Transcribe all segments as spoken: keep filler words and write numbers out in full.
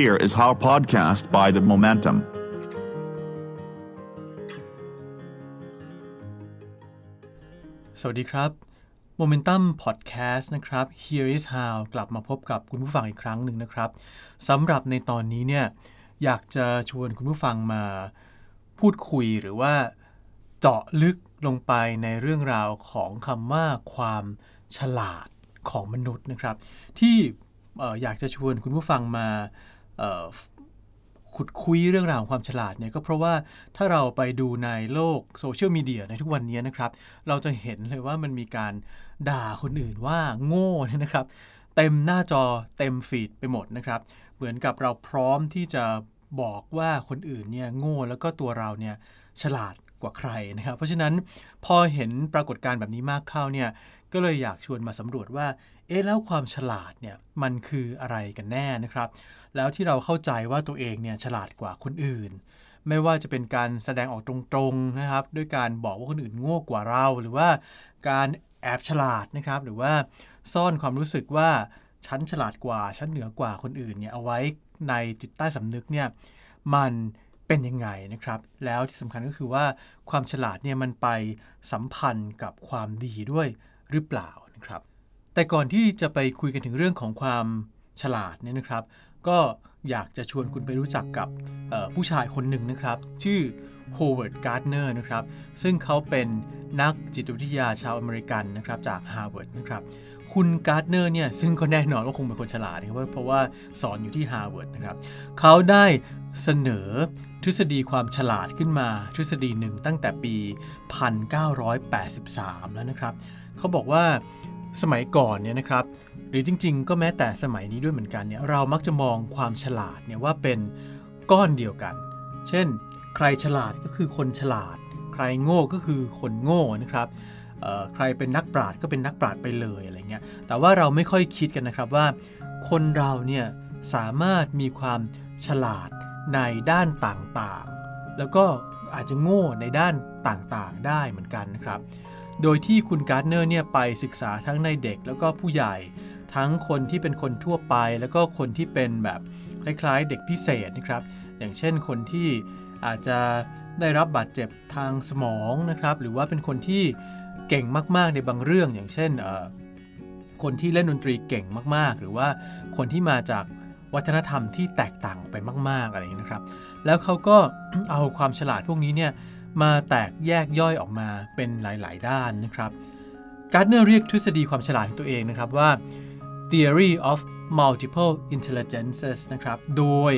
Here is How Podcast by The Momentum.สวัสดีครับ Momentum Podcast นะครับ Here is How กลับมาพบกับคุณผู้ฟังอีกครั้งหนึ่งนะครับสำหรับในตอนนี้เนี่ยอยากจะชวนคุณผู้ฟังมาพูดคุยหรือว่าเจาะลึกลงไปในเรื่องราวของคำว่าความฉลาดของมนุษย์นะครับที่อยากจะชวนคุณผู้ฟังมาขุดคุยเรื่องราวของความฉลาดเนี่ยก็เพราะว่าถ้าเราไปดูในโลกโซเชียลมีเดียในทุกวันนี้นะครับเราจะเห็นเลยว่ามันมีการด่าคนอื่นว่าโง่เนี่ยนะครับเต็มหน้าจอเต็มฟีดไปหมดนะครับเหมือนกับเราพร้อมที่จะบอกว่าคนอื่นเนี่ยโง่แล้วก็ตัวเราเนี่ยฉลาดกว่าใครนะครับเพราะฉะนั้นพอเห็นปรากฏการณ์แบบนี้มากเข้าเนี่ยก็เลยอยากชวนมาสำรวจว่าเอ๊ะแล้วความฉลาดเนี่ยมันคืออะไรกันแน่นะครับแล้วที่เราเข้าใจว่าตัวเองเนี่ยฉลาดกว่าคนอื่นไม่ว่าจะเป็นการแสดงออกตรงๆนะครับด้วยการบอกว่าคนอื่นโง่กว่าเราหรือว่าการแอบฉลาดนะครับหรือว่าซ่อนความรู้สึกว่าฉันฉลาดกว่าฉันเหนือกว่าคนอื่นเนี่ยเอาไว้ในจิตใต้สำนึกเนี่ยมันเป็นยังไงนะครับแล้วที่สำคัญก็คือว่าความฉลาดเนี่ยมันไปสัมพันธ์กับความดีด้วยหรือเปล่านะครับแต่ก่อนที่จะไปคุยกันถึงเรื่องของความฉลาดเนี่ยนะครับก็อยากจะชวนคุณไปรู้จักกับผู้ชายคนหนึ่งนะครับชื่อโฮเวิร์ด การ์ดเนอร์นะครับซึ่งเขาเป็นนักจิตวิทยาชาวอเมริกันนะครับจากฮาร์วาร์ดนะครับคุณการ์ดเนอร์เนี่ยซึ่งเขาแน่นอนว่าคงเป็นคนฉลาดนะครับเพราะว่าสอนอยู่ที่ฮาร์วาร์ดนะครับเขาได้เสนอทฤษฎีความฉลาดขึ้นมาทฤษฎีหนึ่งตั้งแต่ปีหนึ่งพันเก้าร้อยแปดสิบสามแล้วนะครับเขาบอกว่าสมัยก่อนเนี่ยนะครับหรือจริงๆก็แม้แต่สมัยนี้ด้วยเหมือนกันเนี่ยเรามักจะมองความฉลาดเนี่ยว่าเป็นก้อนเดียวกันเช่นใครฉลาดก็คือคนฉลาดใครโง่ก็คือคนโง่นะครับใครเป็นนักปราชญ์ก็เป็นนักปราชญ์ไปเลยอะไรเงี้ยแต่ว่าเราไม่ค่อยคิดกันนะครับว่าคนเราเนี่ยสามารถมีความฉลาดในด้านต่างๆแล้วก็อาจจะโง่ในด้านต่างๆได้เหมือนกันนะครับโดยที่คุณการ์ดเนอร์เนี่ยไปศึกษาทั้งในเด็กแล้วก็ผู้ใหญ่ทั้งคนที่เป็นคนทั่วไปแล้วก็คนที่เป็นแบบคล้ายๆเด็กพิเศษนะครับอย่างเช่นคนที่อาจจะได้รับบาดเจ็บทางสมองนะครับหรือว่าเป็นคนที่เก่งมากๆในบางเรื่องอย่างเช่นเอ่อคนที่เล่นดนตรีเก่งมากๆหรือว่าคนที่มาจากวัฒนธรรมที่แตกต่างไปมากๆอะไรอย่างนี้นะครับแล้วเขาก็เอาความฉลาดพวกนี้เนี่ยมาแตกแยกย่อยออกมาเป็นหลายๆด้านนะครับการ์ดเนอร์เรียกทฤษฎีความฉลาดของตัวเองนะครับว่า theory of multiple intelligences นะครับโดย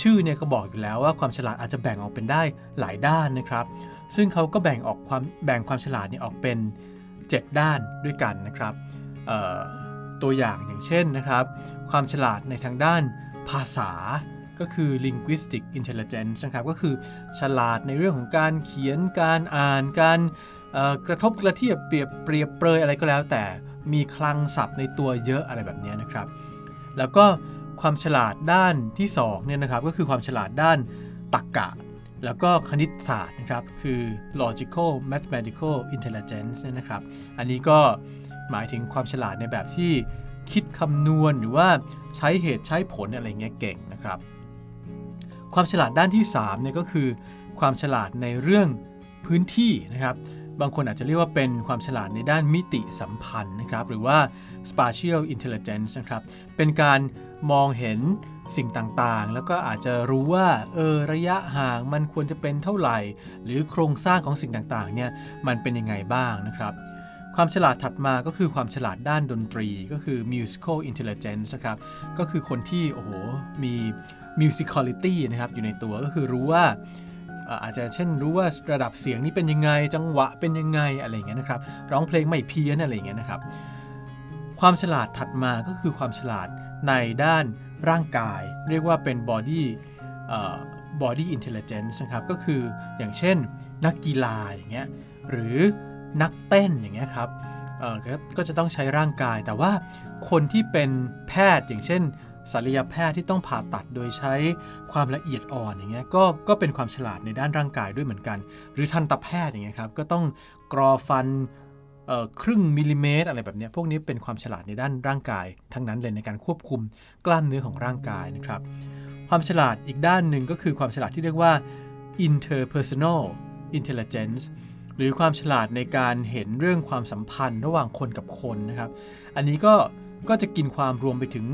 ชื่อเนี่ยก็บอกอยู่แล้วว่าความฉลาดอาจจะแบ่งออกเป็นได้หลายด้านนะครับซึ่งเขาก็แบ่งออกความแบ่งความฉลาดเนี่ยออกเป็นเจ็ดด้านด้วยกันนะครับตัวอย่างอย่างเช่นนะครับความฉลาดในทางด้านภาษาก็คือ linguistic intelligence นะครับก็คือฉลาดในเรื่องของการเขียนการอ่านการกระทบกระเทียบเปรียบเปรียบเปรยอะไรก็แล้วแต่มีคลังศัพท์ในตัวเยอะอะไรแบบนี้นะครับแล้วก็ความฉลาดด้านที่สองเนี่ยนะครับก็คือความฉลาดด้านตรรกะแล้วก็คณิตศาสตร์นะครับคือ logical mathematical intelligence เนี่ยนะครับอันนี้ก็หมายถึงความฉลาดในแบบที่คิดคำนวณหรือว่าใช้เหตุใช้ผลอะไรเงี้ยเก่งนะครับความฉลาดด้านที่สามเนี่ยก็คือความฉลาดในเรื่องพื้นที่นะครับบางคนอาจจะเรียกว่าเป็นความฉลาดในด้านมิติสัมพันธ์นะครับหรือว่า spatial intelligence นะครับเป็นการมองเห็นสิ่งต่างๆแล้วก็อาจจะรู้ว่าเออระยะห่างมันควรจะเป็นเท่าไหร่หรือโครงสร้างของสิ่งต่างๆเนี่ยมันเป็นยังไงบ้างนะครับความฉลาดถัดมาก็คือความฉลาดด้านดนตรีก็คือ musical intelligence นะครับก็คือคนที่โอ้โหมี musicality นะครับอยู่ในตัวก็คือรู้ว่าอาจจะเช่นรู้ว่าระดับเสียงนี้เป็นยังไงจังหวะเป็นยังไงอะไรอย่างเงี้ยนะครับร้องเพลงไม่เพี้ยนอะไรอย่างเงี้ยนะครับความฉลาดถัดมาก็คือความฉลาดในด้านร่างกายเรียกว่าเป็น body body intelligence นะครับก็คืออย่างเช่นนักกีฬาอย่างเงี้ยหรือนักเต้นอย่างเงี้ยครับเอ่อ ก็จะต้องใช้ร่างกายแต่ว่าคนที่เป็นแพทย์อย่างเช่นศัลยแพทย์ที่ต้องผ่าตัดโดยใช้ความละเอียดอ่อนอย่างเงี้ยก็ก็เป็นความฉลาดในด้านร่างกายด้วยเหมือนกันหรือทันตแพทย์อย่างเงี้ยครับก็ต้องกรอฟัน ครึ่งมิลลิเมตรอะไรแบบนี้พวกนี้เป็นความฉลาดในด้านร่างกายทั้งนั้นเลยในการควบคุมกล้ามเนื้อของร่างกายนะครับความฉลาดอีกด้านหนึ่งก็คือความฉลาดที่เรียกว่า interpersonal intelligence หรือความฉลาดในการเห็นเรื่องความสัมพันธ์ระหว่างคนกับคนนะครับอันนี้ก็ก็จะกินความรวมไปถึง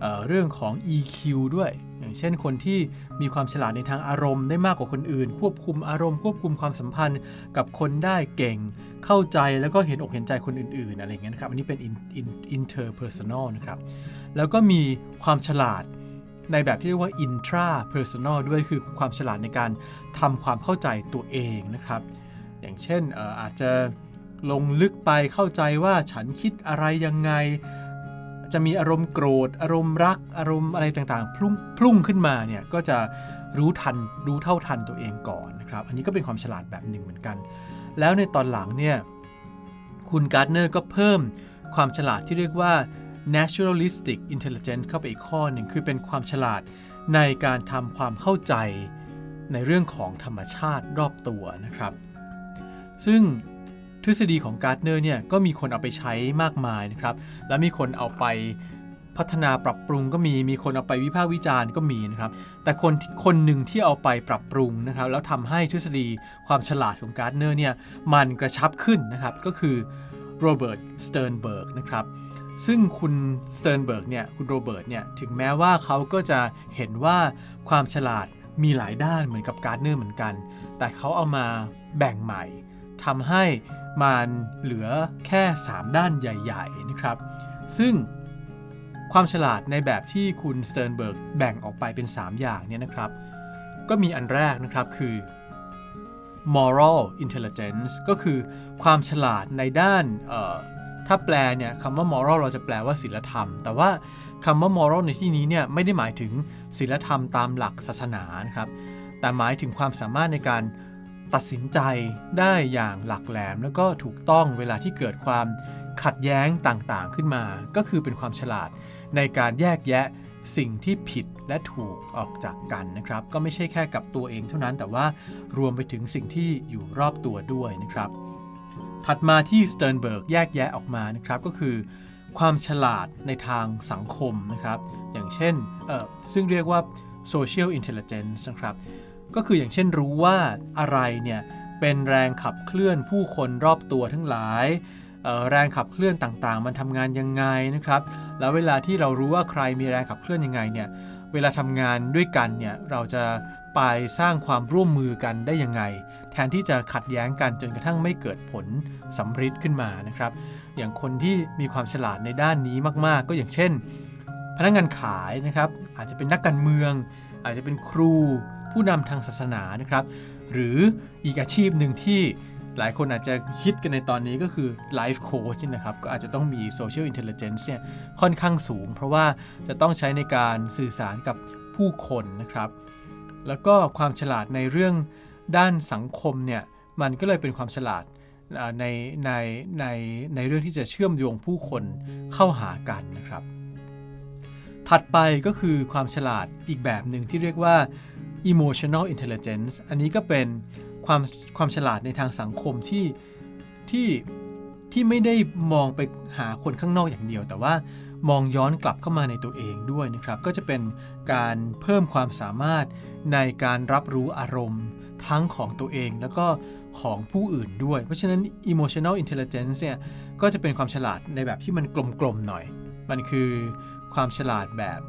เอ่อ เรื่องของ อี คิว ด้วยอย่างเช่นคนที่มีความฉลาดในทางอารมณ์ได้มากกว่าคนอื่นควบคุมอารมณ์ควบคุมความสัมพันธ์กับคนได้เก่งเข้าใจแล้วก็เห็นอกเห็นใจคนอื่นๆอะไรอย่างเงี้ยนะครับอันนี้เป็น interpersonal นะครับแล้วก็มีความฉลาดในแบบที่เรียกว่า intrapersonal ด้วยคือความฉลาดในการทำความเข้าใจตัวเองนะครับอย่างเช่น เอ่อ อาจจะลงลึกไปเข้าใจว่าฉันคิดอะไรยังไงจะมีอารมณ์โกรธอารมณ์รักอารมณ์อะไรต่างๆพุ่งพุ่งขึ้นมาเนี่ยก็จะรู้ทันรู้เท่าทันตัวเองก่อนนะครับอันนี้ก็เป็นความฉลาดแบบหนึ่งเหมือนกันแล้วในตอนหลังเนี่ยคุณการ์ดเนอร์ก็เพิ่มความฉลาดที่เรียกว่า naturalistic intelligence เข้าไปอีกข้อหนึ่งคือเป็นความฉลาดในการทำความเข้าใจในเรื่องของธรรมชาติรอบตัวนะครับซึ่งทฤษฎีของการ์ดเนอร์เนี่ยก็มีคนเอาไปใช้มากมายนะครับและมีคนเอาไปพัฒนาปรับปรุงก็มีมีคนเอาไปวิพากษ์วิจารณ์ก็มีนะครับแต่คนคนหนึ่งที่เอาไปปรับปรุงนะครับแล้วทำให้ทฤษฎีความฉลาดของการ์ดเนอร์เนี่ยมันกระชับขึ้นนะครับก็คือโรเบิร์ตสเติร์นเบิร์กนะครับซึ่งคุณสเติร์นเบิร์กเนี่ยคุณโรเบิร์ตเนี่ยถึงแม้ว่าเขาก็จะเห็นว่าความฉลาดมีหลายด้านเหมือนกับการ์ดเนอร์เหมือนกันแต่เขาเอามาแบ่งใหม่ทำให้มันเหลือแค่สามด้านใหญ่ๆนะครับซึ่งความฉลาดในแบบที่คุณสเติร์นเบิร์กแบ่งออกไปเป็นสามอย่างเนี่ยนะครับก็มีอันแรกนะครับคือ moral intelligence ก็คือความฉลาดในด้านเอ่อถ้าแปลเนี่ยคำว่า moral เราจะแปลว่าศีลธรรมแต่ว่าคำว่า moral ในที่นี้เนี่ยไม่ได้หมายถึงศีลธรรมตามหลักศาสนานะครับแต่หมายถึงความสามารถในการตัดสินใจได้อย่างหลักแหลมแล้วก็ถูกต้องเวลาที่เกิดความขัดแย้งต่างๆขึ้นมาก็คือเป็นความฉลาดในการแยกแยะสิ่งที่ผิดและถูกออกจากกันนะครับก็ไม่ใช่แค่กับตัวเองเท่านั้นแต่ว่ารวมไปถึงสิ่งที่อยู่รอบตัวด้วยนะครับถัดมาที่สเติร์นเบิร์กแยกแยะออกมานะครับก็คือความฉลาดในทางสังคมนะครับอย่างเช่นเอ่อซึ่งเรียกว่า Social Intelligence นะครับก็คืออย่างเช่นรู้ว่าอะไรเนี่ยเป็นแรงขับเคลื่อนผู้คนรอบตัวทั้งหลายแรงขับเคลื่อนต่างๆมันทำงานยังไงนะครับแล้วเวลาที่เรารู้ว่าใครมีแรงขับเคลื่อนยังไงเนี่ยเวลาทำงานด้วยกันเนี่ยเราจะไปสร้างความร่วมมือกันได้ยังไงแทนที่จะขัดแย้งกันจนกระทั่งไม่เกิดผลสำฤทธิ์ขึ้นมานะครับอย่างคนที่มีความฉลาดในด้านนี้มากๆก็อย่างเช่นพนักงานขายนะครับอาจจะเป็นนักการเมืองอาจจะเป็นครูผู้นำทางศาสนานะครับหรืออีกอาชีพหนึ่งที่หลายคนอาจจะฮิตกันในตอนนี้ก็คือไลฟ์โค้ชนะครับก็อาจจะต้องมีโซเชียลอินเทลลิเจนซ์เนี่ยค่อนข้างสูงเพราะว่าจะต้องใช้ในการสื่อสารกับผู้คนนะครับแล้วก็ความฉลาดในเรื่องด้านสังคมเนี่ยมันก็เลยเป็นความฉลาดในในในในเรื่องที่จะเชื่อมโยงผู้คนเข้าหากันนะครับถัดไปก็คือความฉลาดอีกแบบหนึ่งที่เรียกว่าemotional intelligence อันนี้ก็เป็นความความฉลาดในทางสังคมที่ที่ที่ไม่ได้มองไปหาคนข้างนอกอย่างเดียวแต่ว่ามองย้อนกลับเข้ามาในตัวเองด้วยนะครับก็จะเป็นการเพิ่มความสามารถในการรับรู้อารมณ์ทั้งของตัวเองแล้วก็ของผู้อื่นด้วยเพราะฉะนั้น emotional intelligence เนี่ยก็จะเป็นความฉลาดในแบบที่มันกลมๆหน่อยมันคือความฉลาดแบบ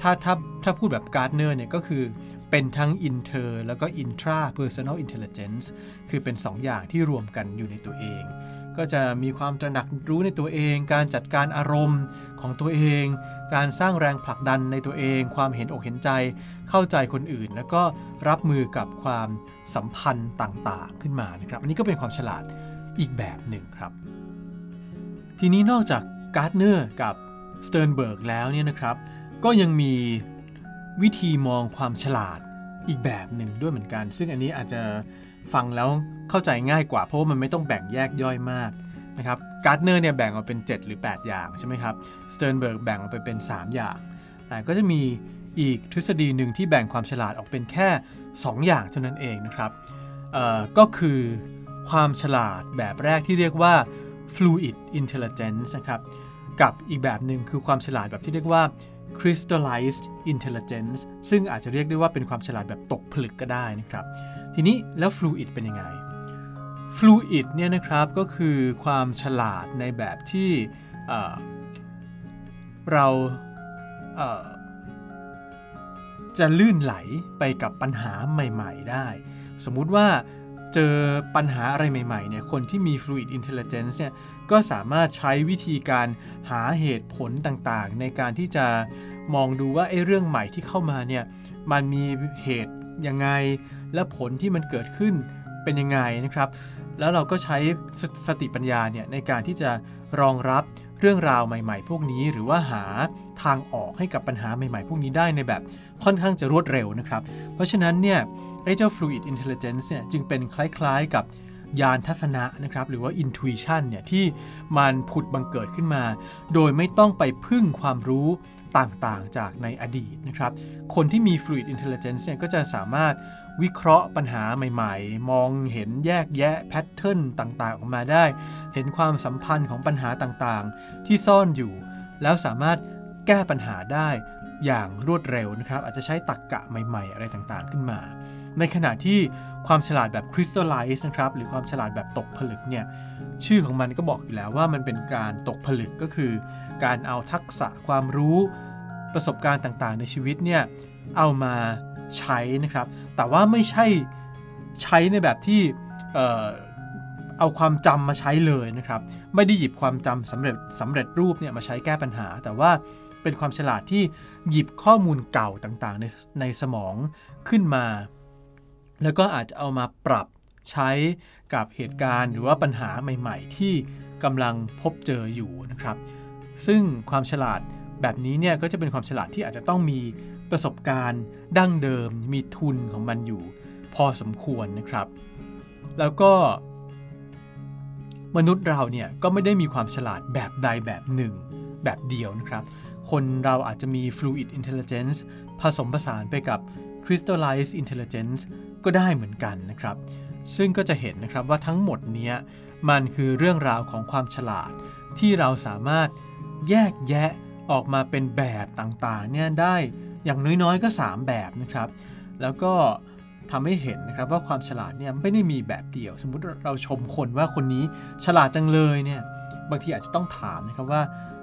ถ้าถ้าถ้าพูดแบบการ์ดเนอร์เนี่ยก็คือเป็นทั้ง inter แล้วก็ intra personal intelligence คือเป็นสองอย่างที่รวมกันอยู่ในตัวเองก็จะมีความตระหนักรู้ในตัวเองการจัดการอารมณ์ของตัวเองการสร้างแรงผลักดันในตัวเองความเห็นอกเห็นใจเข้าใจคนอื่นแล้วก็รับมือกับความสัมพันธ์ต่างๆขึ้นมานะครับอันนี้ก็เป็นความฉลาดอีกแบบหนึ่งครับทีนี้นอกจากการ์ดเนอร์กับสเติร์นเบิร์กแล้วเนี่ยนะครับก็ยังมีวิธีมองความฉลาดอีกแบบหนึ่งด้วยเหมือนกันซึ่งอันนี้อาจจะฟังแล้วเข้าใจง่ายกว่าเพราะว่ามันไม่ต้องแบ่งแยกย่อยมากนะครับการ์ดเนอร์เนี่ยแบ่งออกเป็นเจ็ดหรือแปดอย่างใช่ไหมครับสเติร์นเบิร์กแบ่งออกไปเป็นสามอย่างแต่ก็จะมีอีกทฤษฎีหนึ่งที่แบ่งความฉลาดออกเป็นแค่สองอย่างเท่านั้นเองนะครับเอ่อก็คือความฉลาดแบบแรกที่เรียกว่า Fluid Intelligence นะครับกับอีกแบบหนึ่งคือความฉลาดแบบที่เรียกว่า Crystallized Intelligence ซึ่งอาจจะเรียกได้ว่าเป็นความฉลาดแบบตกผลึกก็ได้นะครับทีนี้แล้ว Fluid เป็นยังไง Fluid เนี่ยนะครับก็คือความฉลาดในแบบที่เอ่อเราเอ่อจะลื่นไหลไปกับปัญหาใหม่ๆได้สมมุติว่าเจอปัญหาอะไรใหม่ๆเนี่ยคนที่มี Fluid Intelligence เนี่ยก็สามารถใช้วิธีการหาเหตุผลต่างๆในการที่จะมองดูว่าไอ้เรื่องใหม่ที่เข้ามาเนี่ยมันมีเหตุยังไงและผลที่มันเกิดขึ้นเป็นยังไงนะครับแล้วเราก็ใช้สติปัญญาเนี่ยในการที่จะรองรับเรื่องราวใหม่ๆพวกนี้หรือว่าหาทางออกให้กับปัญหาใหม่ๆพวกนี้ได้ในแบบค่อนข้างจะรวดเร็วนะครับเพราะฉะนั้นเนี่ยไอ้เจ้า Fluid Intelligence เนี่ยจึงเป็นคล้ายๆกับญาณทัศนะนะครับหรือว่า Intuition เนี่ยที่มันผุดบังเกิดขึ้นมาโดยไม่ต้องไปพึ่งความรู้ต่างๆจากในอดีตนะครับคนที่มี Fluid Intelligence เนี่ยก็จะสามารถวิเคราะห์ปัญหาใหม่ๆมองเห็นแยกแยะแพทเทิร์นต่างๆออกมาได้เห็นความสัมพันธ์ของปัญหาต่างๆที่ซ่อนอยู่แล้วสามารถแก้ปัญหาได้อย่างรวดเร็วนะครับอาจจะใช้ตรรกะใหม่ๆอะไรต่างๆขึ้นมาในขณะที่ความฉลาดแบบ Crystallize นะครับหรือความฉลาดแบบตกผลึกเนี่ยชื่อของมันก็บอกอยู่แล้วว่ามันเป็นการตกผลึกก็คือการเอาทักษะความรู้ประสบการณ์ต่างๆในชีวิตเนี่ยเอามาใช้นะครับแต่ว่าไม่ใช่ใช้ในแบบที่เอ่อเอาความจำมาใช้เลยนะครับไม่ได้หยิบความจำสำเร็จสำเร็จรูปเนี่ยมาใช้แก้ปัญหาแต่ว่าเป็นความฉลาดที่หยิบข้อมูลเก่าต่างๆในในสมองขึ้นมาแล้วก็อาจจะเอามาปรับใช้กับเหตุการณ์หรือว่าปัญหาใหม่ๆที่กำลังพบเจออยู่นะครับซึ่งความฉลาดแบบนี้เนี่ยก็จะเป็นความฉลาดที่อาจจะต้องมีประสบการณ์ดั้งเดิมมีทุนของมันอยู่พอสมควรนะครับแล้วก็มนุษย์เราเนี่ยก็ไม่ได้มีความฉลาดแบบใดแบบหนึ่งแบบเดียวนะครับคนเราอาจจะมี Fluid Intelligence ผสมผสานไปกับ Crystallized Intelligence ก็ได้เหมือนกันนะครับซึ่งก็จะเห็นนะครับว่าทั้งหมดเนี้ยมันคือเรื่องราวของความฉลาดที่เราสามารถแยกแยะออกมาเป็นแบบต่างๆเนี่ยได้อย่างน้อยๆก็สามแบบนะครับแล้วก็ทำให้เห็นนะครับว่าความฉลาดเนี่ยไม่ได้มีแบบเดียวสมมุติเราชมคนว่าคนนี้ฉลาดจังเลยเนี่ยบางทีอาจจะต้องถามนะครับว่า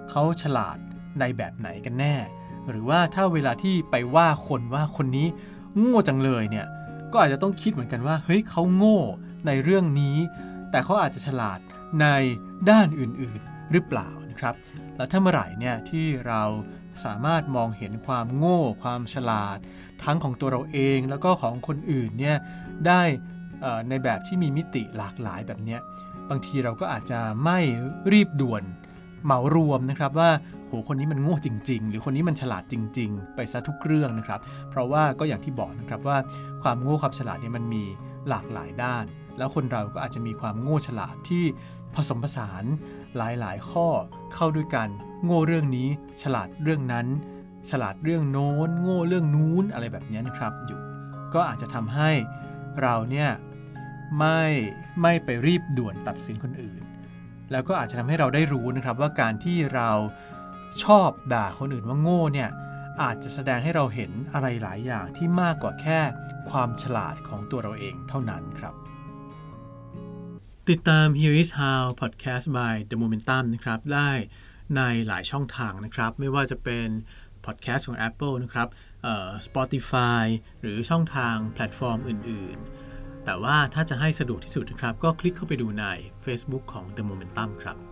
เขาฉลาดในแบบไหนกันแน่หรือว่าถ้าเวลาที่ไปว่าคนว่าคนนี้โง่จังเลยเนี่ยก็อาจจะต้องคิดเหมือนกันว่าเฮ้ยเขาโง่ในเรื่องนี้แต่เขาอาจจะฉลาดในด้านอื่นๆหรือเปล่านะครับแล้วถ้าเมื่อไหร่เนี่ยที่เราสามารถมองเห็นความโง่ความฉลาดทั้งของตัวเราเองแล้วก็ของคนอื่นเนี่ยได้ในแบบที่มีมิติหลากหลายแบบเนี้ยบางทีเราก็อาจจะไม่รีบด่วนเหมารวมนะครับว่าโหคนนี้มันโง่จริงๆหรือคนนี้มันฉลาดจริงๆไปซะทุกเรื่องนะครับเพราะว่าก็อย่างที่บอกนะครับว่าความโง่ความฉลาดเนี่ยมันมีหลากหลายด้านแล้วคนเราก็อาจจะมีความโง่ฉลาดที่ผสมผสานหลายๆข้อเข้าด้วยกันโง่เรื่องนี้ฉลาดเรื่องนั้นฉลาดเรื่องโน้นโง่เรื่องนู้นอะไรแบบนี้นะครับอยู่ก็อาจจะทำให้เราเนี่ยไม่ไม่ไปรีบด่วนตัดสินคนอื่นแล้วก็อาจจะทำให้เราได้รู้นะครับว่าการที่เราชอบด่าคนอื่นว่าโง่เนี่ยอาจจะแสดงให้เราเห็นอะไรหลายอย่างที่มากกว่าแค่ความฉลาดของตัวเราเองเท่านั้นครับติดตาม Here is How Podcast by The Momentum นะครับได้ในหลายช่องทางนะครับไม่ว่าจะเป็น Podcast ของ Apple นะครับเอ่อ Spotify หรือช่องทางแพลตฟอร์มอื่นๆแต่ว่าถ้าจะให้สะดวกที่สุดนะครับก็คลิกเข้าไปดูใน Facebook ของ The Momentum ครับ